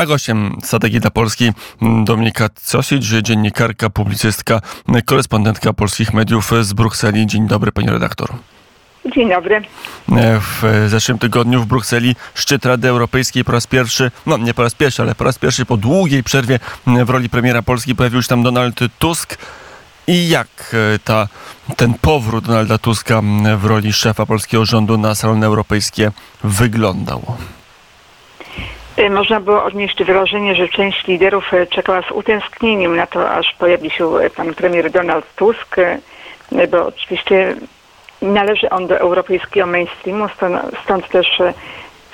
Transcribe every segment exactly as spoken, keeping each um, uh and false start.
A gościem strategii dla Polski Dominika Ćosić, dziennikarka, publicystka, korespondentka polskich mediów z Brukseli. Dzień dobry, pani redaktor. Dzień dobry. W zeszłym tygodniu w Brukseli szczyt Rady Europejskiej po raz pierwszy, no nie po raz pierwszy, ale po raz pierwszy po długiej przerwie w roli premiera Polski pojawił się tam Donald Tusk. I jak ta, ten powrót Donalda Tuska w roli szefa polskiego rządu na salony europejskie wyglądał? Można było odnieść wrażenie, że część liderów czekała z utęsknieniem na to, aż pojawi się pan premier Donald Tusk, bo oczywiście należy on do europejskiego mainstreamu, stąd, stąd też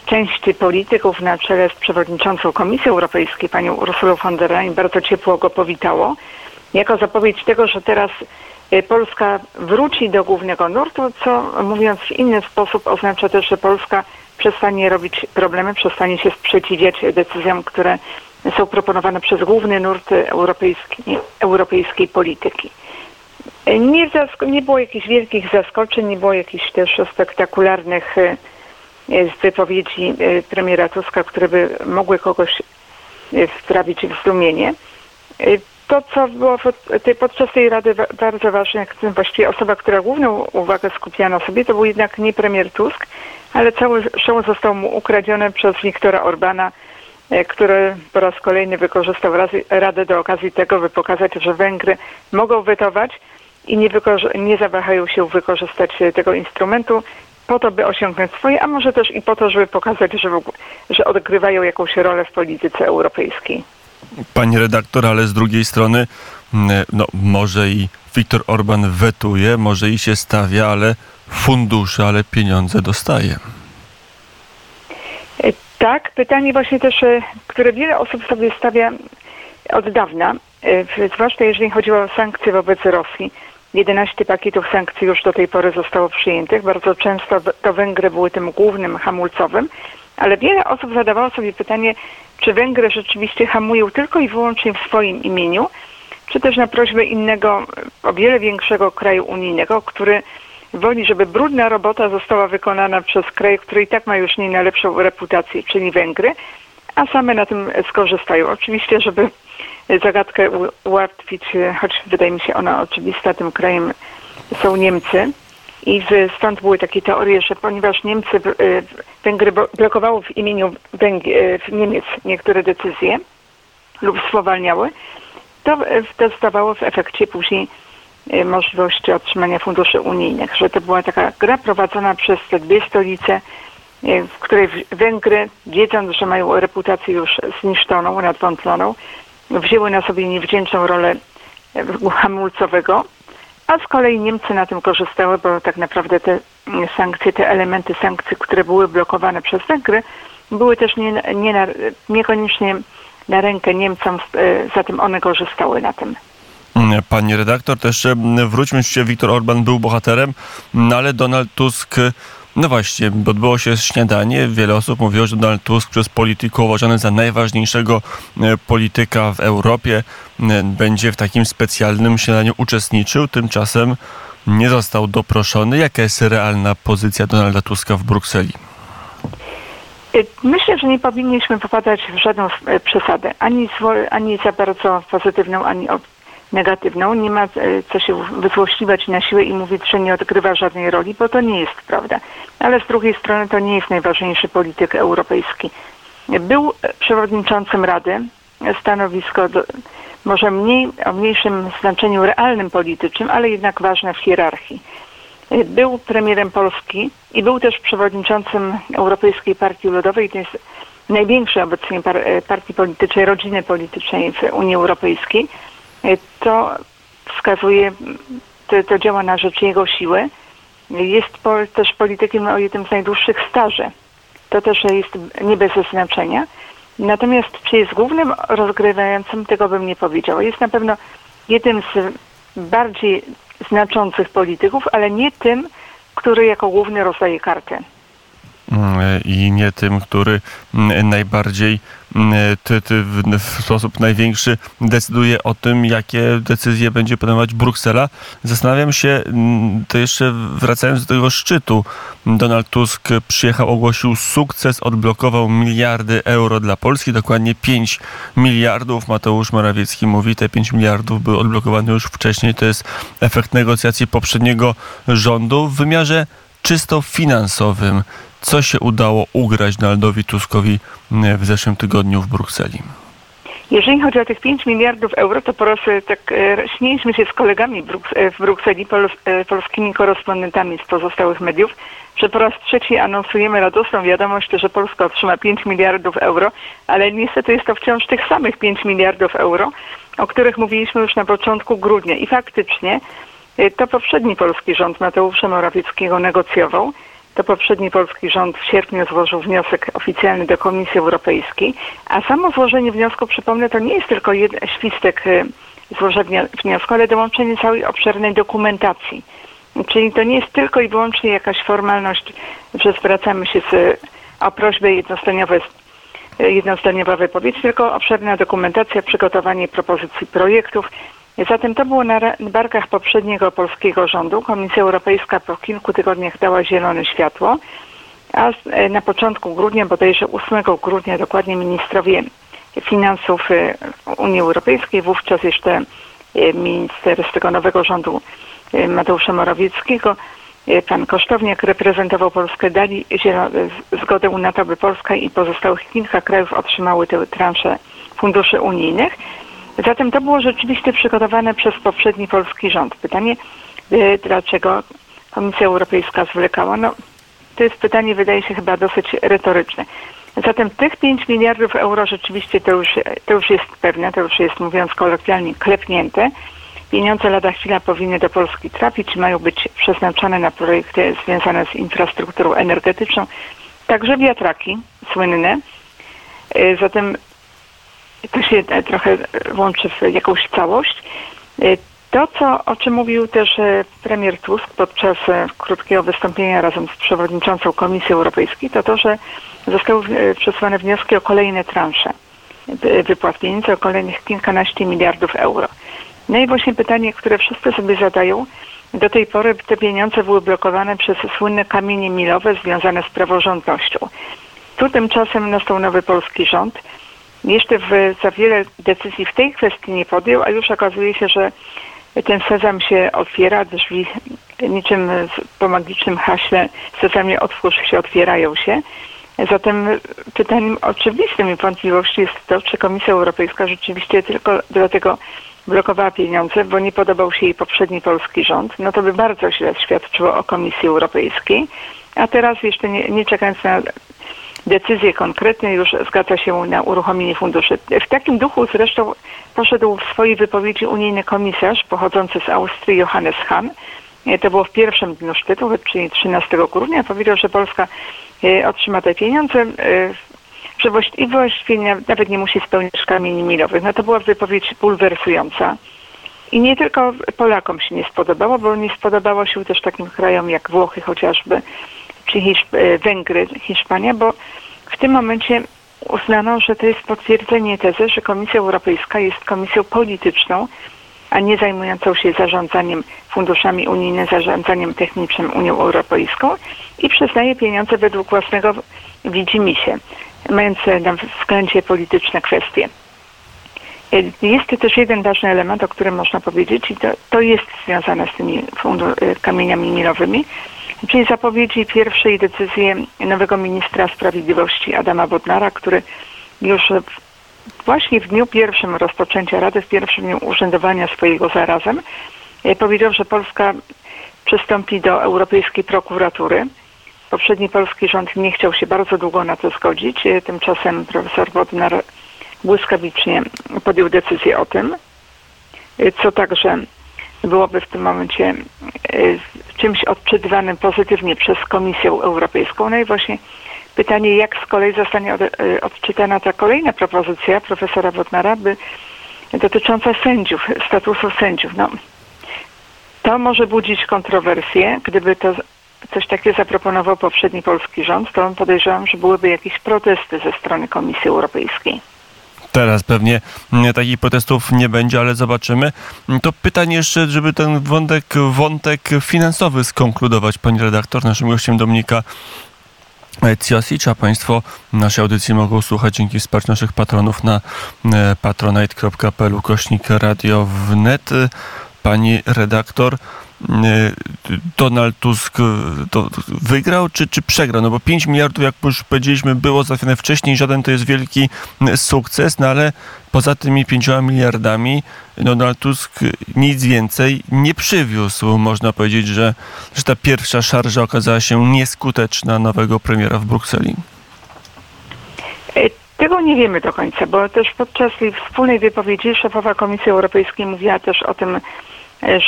część polityków na czele z przewodniczącą Komisji Europejskiej, panią Ursulą von der Leyen, bardzo ciepło go powitało, jako zapowiedź tego, że teraz Polska wróci do głównego nurtu, co mówiąc w inny sposób oznacza też, że Polska przestanie robić problemy, przestanie się sprzeciwiać decyzjom, które są proponowane przez główny nurt europejski, europejskiej polityki. Nie, zask- nie było jakichś wielkich zaskoczeń, nie było jakichś też spektakularnych z wypowiedzi premiera Tuska, które by mogły kogoś wprawić w zdumienie. To, co było podczas tej Rady bardzo ważne, jak właściwie osoba, która główną uwagę skupiała na sobie, to był jednak nie premier Tusk, ale cały show został mu ukradziony przez Wiktora Orbana, który po raz kolejny wykorzystał Radę do okazji tego, by pokazać, że Węgry mogą wetować i nie, wykorzy- nie zawahają się wykorzystać tego instrumentu po to, by osiągnąć swoje, a może też i po to, żeby pokazać, że, w ogóle, że odgrywają jakąś rolę w polityce europejskiej. Pani redaktor, ale z drugiej strony, no może i Wiktor Orban wetuje, może i się stawia, ale fundusze, ale pieniądze dostaje. Tak, pytanie właśnie też, które wiele osób sobie stawia od dawna, zwłaszcza jeżeli chodzi o sankcje wobec Rosji. jedenaście pakietów sankcji już do tej pory zostało przyjętych. Bardzo często to Węgry były tym głównym hamulcowym, ale wiele osób zadawało sobie pytanie, czy Węgry rzeczywiście hamują tylko i wyłącznie w swoim imieniu, czy też na prośbę innego, o wiele większego kraju unijnego, który woli, żeby brudna robota została wykonana przez kraj, który i tak ma już nie najlepszą reputację, czyli Węgry, a same na tym skorzystają. Oczywiście, żeby zagadkę ułatwić, choć wydaje mi się ona oczywista, tym krajem są Niemcy. I stąd były takie teorie, że ponieważ Niemcy, Węgry blokowały w imieniu Węg- w Niemiec niektóre decyzje lub spowalniały, to dostawało w efekcie później możliwość otrzymania funduszy unijnych, że to była taka gra prowadzona przez te dwie stolice, w której Węgry, wiedząc, że mają reputację już zniszczoną, nadwątloną, wzięły na sobie niewdzięczną rolę hamulcowego, a z kolei Niemcy na tym korzystały, bo tak naprawdę te sankcje, te elementy sankcji, które były blokowane przez Węgry, były też nie, nie na, niekoniecznie na rękę Niemcom, zatem one korzystały na tym. Pani redaktor, też wróćmy się, Wiktor Orban był bohaterem, no ale Donald Tusk, no właśnie, odbyło się śniadanie, wiele osób mówiło, że Donald Tusk przez polityków uważany za najważniejszego polityka w Europie będzie w takim specjalnym śniadaniu uczestniczył, tymczasem nie został doproszony. Jaka jest realna pozycja Donalda Tuska w Brukseli? Myślę, że nie powinniśmy popadać w żadną przesadę, ani, zło, ani za bardzo pozytywną, ani negatywną. Nie ma co się wyzłośliwać na siłę i mówić, że nie odgrywa żadnej roli, bo to nie jest prawda. Ale z drugiej strony to nie jest najważniejszy polityk europejski. Był przewodniczącym Rady, stanowisko do, może mniej, o mniejszym znaczeniu realnym politycznym, ale jednak ważne w hierarchii. Był premierem Polski i był też przewodniczącym Europejskiej Partii Ludowej, to jest największej obecnie par, partii politycznej, rodziny politycznej w Unii Europejskiej. To wskazuje, to, to działa na rzecz jego siły. Jest pol, też politykiem o jednym z najdłuższych staży. To też jest nie bez znaczenia. Natomiast czy jest głównym rozgrywającym, tego bym nie powiedziała. Jest na pewno jednym z bardziej znaczących polityków, ale nie tym, który jako główny rozdaje karty. i nie tym, który najbardziej w sposób największy decyduje o tym, jakie decyzje będzie podejmować Bruksela. Zastanawiam się, to jeszcze wracając do tego szczytu, Donald Tusk przyjechał, ogłosił sukces, odblokował miliardy euro dla Polski, dokładnie pięć miliardów. Mateusz Morawiecki mówi, te pięć miliardów były odblokowane już wcześniej. To jest efekt negocjacji poprzedniego rządu w wymiarze czysto finansowym. Co się udało ugrać Donaldowi Tuskowi w zeszłym tygodniu w Brukseli? Jeżeli chodzi o tych pięć miliardów euro, to po raz tak śmieliśmy się z kolegami w Brukseli, polskimi korespondentami z pozostałych mediów, że po raz trzeci anonsujemy radosną wiadomość, że Polska otrzyma pięć miliardów euro, ale niestety jest to wciąż tych samych pięć miliardów euro, o których mówiliśmy już na początku grudnia. I faktycznie to poprzedni polski rząd Mateusza Morawieckiego negocjował. To poprzedni polski rząd w sierpniu złożył wniosek oficjalny do Komisji Europejskiej, a samo złożenie wniosku, przypomnę, to nie jest tylko jeden świstek złożenia wniosku, ale dołączenie całej obszernej dokumentacji. Czyli to nie jest tylko i wyłącznie jakaś formalność, że zwracamy się z, o prośbę jednostroniowe, jednostroniowa wypowiedź, tylko obszerna dokumentacja, przygotowanie propozycji projektów. Zatem to było na barkach poprzedniego polskiego rządu. Komisja Europejska po kilku tygodniach dała zielone światło, a na początku grudnia, bodajże ósmego grudnia dokładnie, ministrowie finansów Unii Europejskiej, wówczas jeszcze minister z tego nowego rządu Mateusza Morawieckiego, pan Kosztowniak, reprezentował Polskę, dali zgodę na to, by Polska i pozostałych kilka krajów otrzymały tę transzę funduszy unijnych. Zatem to było rzeczywiście przygotowane przez poprzedni polski rząd. Pytanie, dlaczego Komisja Europejska zwlekała? No, to jest pytanie, wydaje się, chyba dosyć retoryczne. Zatem tych pięć miliardów euro rzeczywiście to już, to już jest pewne, to już jest, mówiąc kolokwialnie, klepnięte. Pieniądze lada chwila powinny do Polski trafić, mają być przeznaczone na projekty związane z infrastrukturą energetyczną, także wiatraki słynne. Zatem to się trochę łączy w jakąś całość. To, co, o czym mówił też premier Tusk podczas krótkiego wystąpienia razem z przewodniczącą Komisji Europejskiej, to to, że zostały przesłane wnioski o kolejne transze wypłat pieniędzy, o kolejnych kilkanaście miliardów euro. No i właśnie pytanie, które wszyscy sobie zadają, do tej pory te pieniądze były blokowane przez słynne kamienie milowe związane z praworządnością. Tu tymczasem nastał nowy polski rząd. Jeszcze w, za wiele decyzji w tej kwestii nie podjął, a już okazuje się, że ten sezam się otwiera, drzwi niczym po magicznym haśle sezamie otwórz się, otwierają się. Zatem pytaniem oczywistym i wątpliwości jest to, czy Komisja Europejska rzeczywiście tylko dlatego blokowała pieniądze, bo nie podobał się jej poprzedni polski rząd. No to by bardzo źle świadczyło o Komisji Europejskiej, a teraz jeszcze nie, nie czekając na decyzje konkretne, już zgadza się na uruchomienie funduszy. W takim duchu zresztą poszedł w swojej wypowiedzi unijny komisarz pochodzący z Austrii, Johannes Hahn. To było w pierwszym dniu szczytu, czyli trzynastego grudnia. Powiedział, że Polska otrzyma te pieniądze że i właściwie nawet nie musi spełniać kamieni milowych. No to była wypowiedź bulwersująca. I nie tylko Polakom się nie spodobało, bo nie spodobało się też takim krajom jak Włochy chociażby, czy Hiszp- Węgry, Hiszpania, bo w tym momencie uznano, że to jest potwierdzenie tezy, że Komisja Europejska jest komisją polityczną, a nie zajmującą się zarządzaniem funduszami unijnymi, zarządzaniem technicznym Unią Europejską i przyznaje pieniądze według własnego widzimisię, mając na względzie polityczne kwestie. Jest też jeden ważny element, o którym można powiedzieć, i to, to jest związane z tymi fundu- kamieniami milowymi, czyli zapowiedzi pierwszej decyzji nowego ministra sprawiedliwości Adama Bodnara, który już właśnie w dniu pierwszym rozpoczęcia Rady, w pierwszym dniu urzędowania swojego zarazem, powiedział, że Polska przystąpi do Europejskiej Prokuratury. Poprzedni polski rząd nie chciał się bardzo długo na to zgodzić. Tymczasem profesor Bodnar błyskawicznie podjął decyzję o tym, co także byłoby w tym momencie czymś odczytywanym pozytywnie przez Komisję Europejską. No i właśnie pytanie, jak z kolei zostanie odczytana ta kolejna propozycja profesora Bodnara, by, dotycząca sędziów, statusu sędziów. No, to może budzić kontrowersje, gdyby to coś takiego zaproponował poprzedni polski rząd, to podejrzewam, że byłyby jakieś protesty ze strony Komisji Europejskiej. Teraz pewnie takich protestów nie będzie, ale zobaczymy. To pytanie jeszcze, żeby ten wątek, wątek finansowy skonkludować. Pani redaktor, naszym gościem Dominika Ćosić, a Państwo naszej audycji mogą słuchać dzięki wsparciu naszych patronów na patronite.pl ukośnik radio wnet. Pani redaktor, Donald Tusk to wygrał czy, czy przegrał? No bo pięć miliardów, jak już powiedzieliśmy, było załatwione wcześniej, żaden to jest wielki sukces, no ale poza tymi pięcioma miliardami Donald Tusk nic więcej nie przywiózł. Można powiedzieć, że, że ta pierwsza szarża okazała się nieskuteczna nowego premiera w Brukseli. Tego nie wiemy do końca, bo też podczas tej wspólnej wypowiedzi szefowa Komisji Europejskiej mówiła też o tym,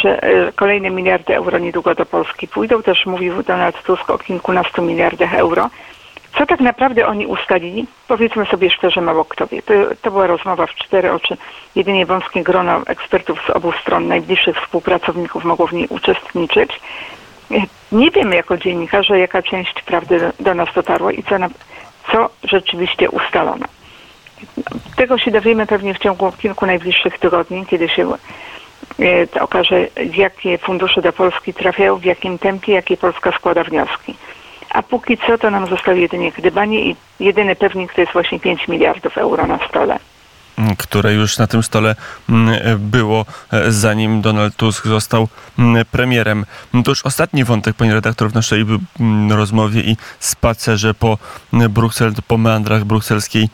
że kolejne miliardy euro niedługo do Polski pójdą. Też mówił Donald Tusk o kilkunastu miliardach euro. Co tak naprawdę oni ustalili? Powiedzmy sobie szczerze, mało kto wie. To, to była rozmowa w cztery oczy. Jedynie wąskie grono ekspertów z obu stron, najbliższych współpracowników mogło w niej uczestniczyć. Nie wiemy jako dziennikarze, jaka część prawdy do nas dotarła i co, na, co rzeczywiście ustalono. Tego się dowiemy pewnie w ciągu kilku najbliższych tygodni, kiedy się to okaże, jakie fundusze do Polski trafiają, w jakim tempie, jakie Polska składa wnioski. A póki co to nam zostało jedynie gdybanie i jedyny pewnik to jest właśnie pięć miliardów euro na stole. Które już na tym stole było, zanim Donald Tusk został premierem. To już ostatni wątek, pani redaktor, w naszej rozmowie i spacerze po Bruksel, po meandrach brukselskiej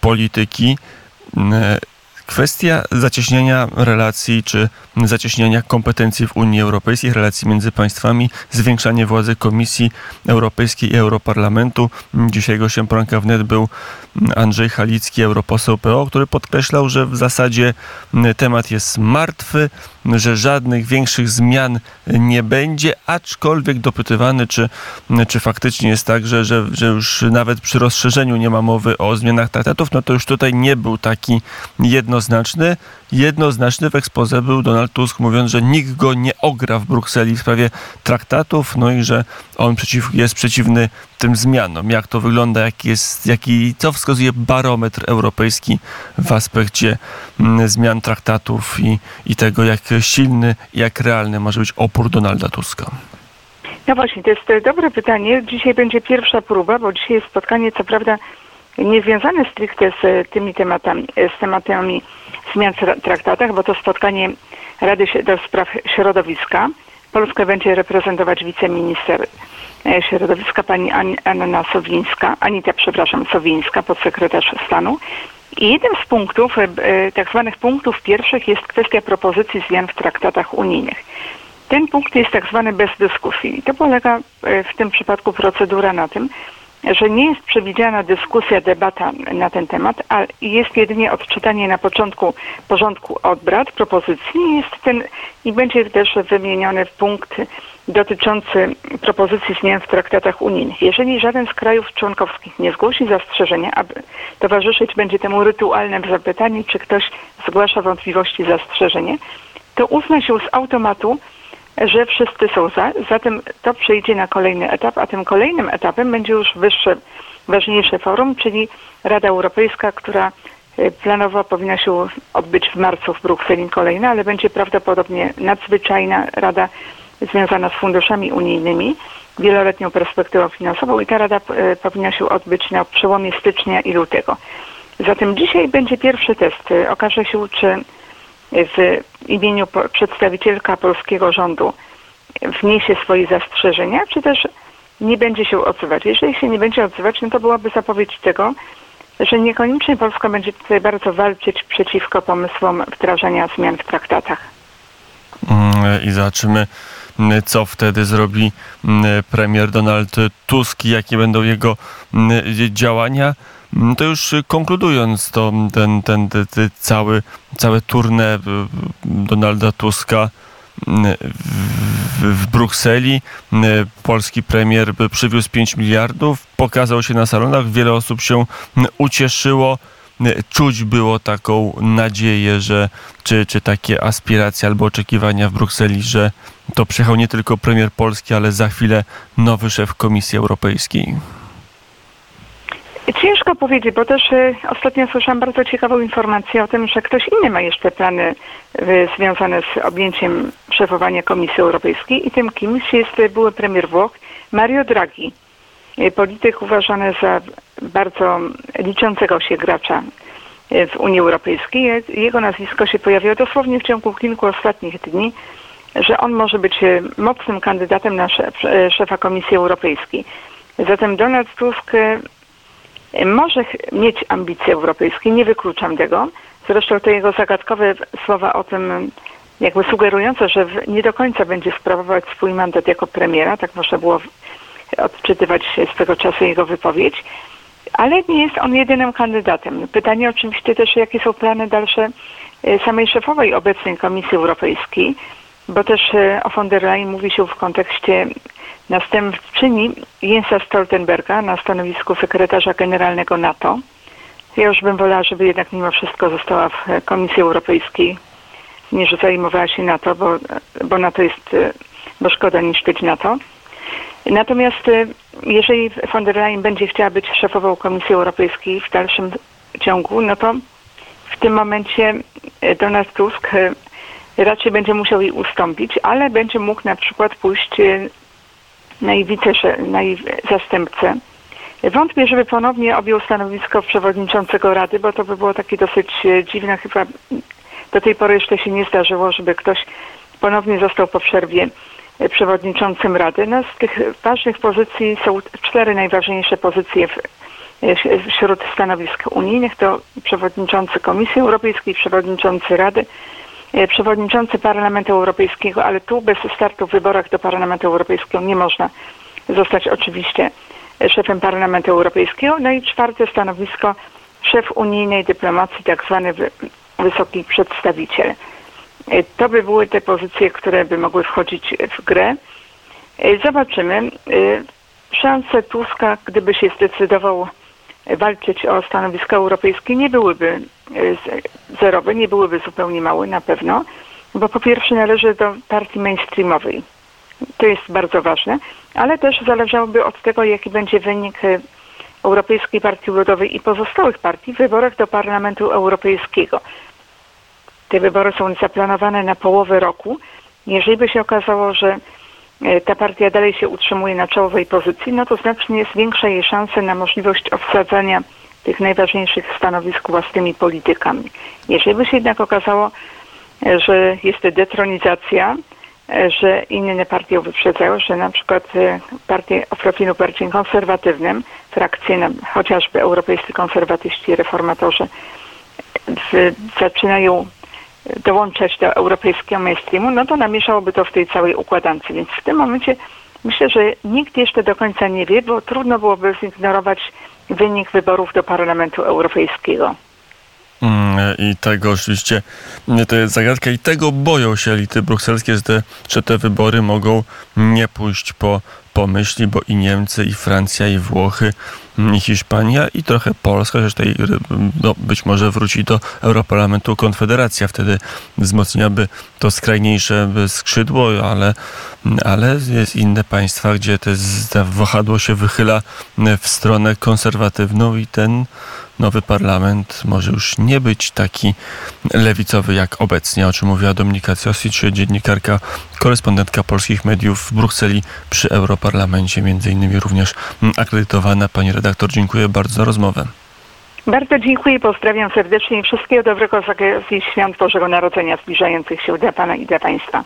polityki. Kwestia zacieśnienia relacji czy zacieśnienia kompetencji w Unii Europejskiej, relacji między państwami, zwiększanie władzy Komisji Europejskiej i Europarlamentu. Dzisiaj gościem poranka wnet był Andrzej Halicki, europoseł P O, który podkreślał, że w zasadzie temat jest martwy, że żadnych większych zmian nie będzie, aczkolwiek dopytywany, czy, czy faktycznie jest tak, że, że, że już nawet przy rozszerzeniu nie ma mowy o zmianach traktatów, no to już tutaj nie był taki jednoznaczny. Jednoznaczny w exposé był Donald Tusk, mówiąc, że nikt go nie ogra w Brukseli w sprawie traktatów, no i że on przeciw, jest przeciwny tym zmianom. Jak to wygląda, jak jest, jaki, co wskazuje barometr europejski w aspekcie zmian traktatów i, i tego, jak silny, jak realny może być opór Donalda Tuska? No właśnie, to jest dobre pytanie. Dzisiaj będzie pierwsza próba, bo dzisiaj jest spotkanie, co prawda, niezwiązane stricte z tymi tematami, z tematami zmian w traktatach, bo to spotkanie Rady do Spraw Środowiska. Polskę będzie reprezentować wiceminister środowiska pani Anna Sowińska, Anita, przepraszam, Sowińska, podsekretarz stanu. I jednym z punktów, tak zwanych punktów pierwszych, jest kwestia propozycji zmian w traktatach unijnych. Ten punkt jest tak zwany bez dyskusji. I to polega w tym przypadku procedura na tym, że nie jest przewidziana dyskusja, debata na ten temat, a jest jedynie odczytanie na początku porządku obrad, propozycji jest ten, i będzie też wymieniony punkt dotyczący propozycji zmian w traktatach unijnych. Jeżeli żaden z krajów członkowskich nie zgłosi zastrzeżenia, aby towarzyszyć będzie temu rytualne zapytanie, czy ktoś zgłasza wątpliwości, zastrzeżenie, to uzna się z automatu, że wszyscy są za, zatem to przejdzie na kolejny etap, a tym kolejnym etapem będzie już wyższe, ważniejsze forum, czyli Rada Europejska, która planowo powinna się odbyć w marcu w Brukseli kolejna, ale będzie prawdopodobnie nadzwyczajna Rada związana z funduszami unijnymi, wieloletnią perspektywą finansową i ta Rada e, powinna się odbyć na przełomie stycznia i lutego. Zatem dzisiaj będzie pierwszy test. Okaże się, czy w imieniu przedstawicielka polskiego rządu wniesie swoje zastrzeżenia, czy też nie będzie się odzywać. Jeżeli się nie będzie odzywać, no to byłaby zapowiedź tego, że niekoniecznie Polska będzie tutaj bardzo walczyć przeciwko pomysłom wdrażania zmian w traktatach. I zobaczymy, co wtedy zrobi premier Donald Tusk i jakie będą jego działania. To już konkludując to, ten, ten, ten, ten cały, całe tournée Donalda Tuska w, w Brukseli, polski premier przywiózł pięć miliardów, pokazał się na salonach, wiele osób się ucieszyło, czuć było taką nadzieję, że czy, czy takie aspiracje albo oczekiwania w Brukseli, że to przyjechał nie tylko premier Polski, ale za chwilę nowy szef Komisji Europejskiej. Ciężko powiedzieć, bo też y, ostatnio słyszałam bardzo ciekawą informację o tym, że ktoś inny ma jeszcze plany y, związane z objęciem szefowania Komisji Europejskiej i tym kimś jest y, były premier Włoch Mario Draghi, y, polityk uważany za bardzo liczącego się gracza y, w Unii Europejskiej. Jego nazwisko się pojawiło dosłownie w ciągu kilku ostatnich dni, że on może być y, mocnym kandydatem na szef, y, szefa Komisji Europejskiej. Zatem Donald Tusk y, może mieć ambicje europejskie, nie wykluczam tego. Zresztą te jego zagadkowe słowa o tym, jakby sugerujące, że nie do końca będzie sprawować swój mandat jako premiera, tak można było odczytywać z tego czasu jego wypowiedź, ale nie jest on jedynym kandydatem. Pytanie oczywiście też, jakie są plany dalsze samej szefowej obecnej Komisji Europejskiej, bo też o von der Leyen mówi się w kontekście następczyni Jensa Stoltenberga na stanowisku sekretarza generalnego NATO. Ja już bym wolała, żeby jednak mimo wszystko została w Komisji Europejskiej, niż zajmowała się NATO, bo, bo NATO jest, bo szkoda niszczyć NATO. Natomiast jeżeli von der Leyen będzie chciała być szefową Komisji Europejskiej w dalszym ciągu, no to w tym momencie Donald Tusk raczej będzie musiał jej ustąpić, ale będzie mógł na przykład pójść na jej, wice, na jej zastępcę. Wątpię, żeby ponownie objął stanowisko przewodniczącego Rady, bo to by było takie dosyć dziwne. Chyba do tej pory jeszcze się nie zdarzyło, żeby ktoś ponownie został po przerwie przewodniczącym Rady. No, z tych ważnych pozycji są cztery najważniejsze pozycje w, wśród stanowisk unijnych. To przewodniczący Komisji Europejskiej, przewodniczący Rady, przewodniczący Parlamentu Europejskiego, ale tu bez startu w wyborach do Parlamentu Europejskiego nie można zostać oczywiście szefem Parlamentu Europejskiego. No i czwarte stanowisko, szef unijnej dyplomacji, tak zwany wysoki przedstawiciel. To by były te pozycje, które by mogły wchodzić w grę. Zobaczymy. Szanse Tuska, gdyby się zdecydował walczyć o stanowisko europejskie, nie byłyby zerowe, nie byłyby zupełnie małe na pewno, bo po pierwsze należy do partii mainstreamowej. To jest bardzo ważne, ale też zależałoby od tego, jaki będzie wynik Europejskiej Partii Ludowej i pozostałych partii w wyborach do Parlamentu Europejskiego. Te wybory są zaplanowane na połowę roku. Jeżeli by się okazało, że ta partia dalej się utrzymuje na czołowej pozycji, no to znacznie jest większa jej szansa na możliwość obsadzania tych najważniejszych stanowisk własnymi politykami. Jeżeli by się jednak okazało, że jest detronizacja, że inne partie ją wyprzedzają, że na przykład partie o profilu bardziej konserwatywnym, frakcje chociażby europejscy konserwatyści, reformatorzy w, zaczynają dołączać do europejskiego mainstreamu, no to namieszałoby to w tej całej układance. Więc w tym momencie myślę, że nikt jeszcze do końca nie wie, bo trudno byłoby zignorować wynik wyborów do Parlamentu Europejskiego. I tego oczywiście, to jest zagadka i tego boją się elity brukselskie, że te, że te wybory mogą nie pójść po, po myśli, bo i Niemcy, i Francja, i Włochy, i Hiszpania, i trochę Polska, że tutaj no, być może wróci do Europarlamentu Konfederacja, wtedy wzmocniłaby to skrajniejsze skrzydło, ale, ale jest inne państwa, gdzie to, to wahadło się wychyla w stronę konserwatywną i ten nowy parlament może już nie być taki lewicowy jak obecnie, o czym mówiła Dominika Ćosić, dziennikarka, korespondentka polskich mediów w Brukseli przy Europarlamencie, między innymi również akredytowana. Pani redaktor, dziękuję bardzo za rozmowę. Bardzo dziękuję, pozdrawiam serdecznie i wszystkiego dobrego z okazji świąt Bożego Narodzenia zbliżających się dla Pana i dla Państwa.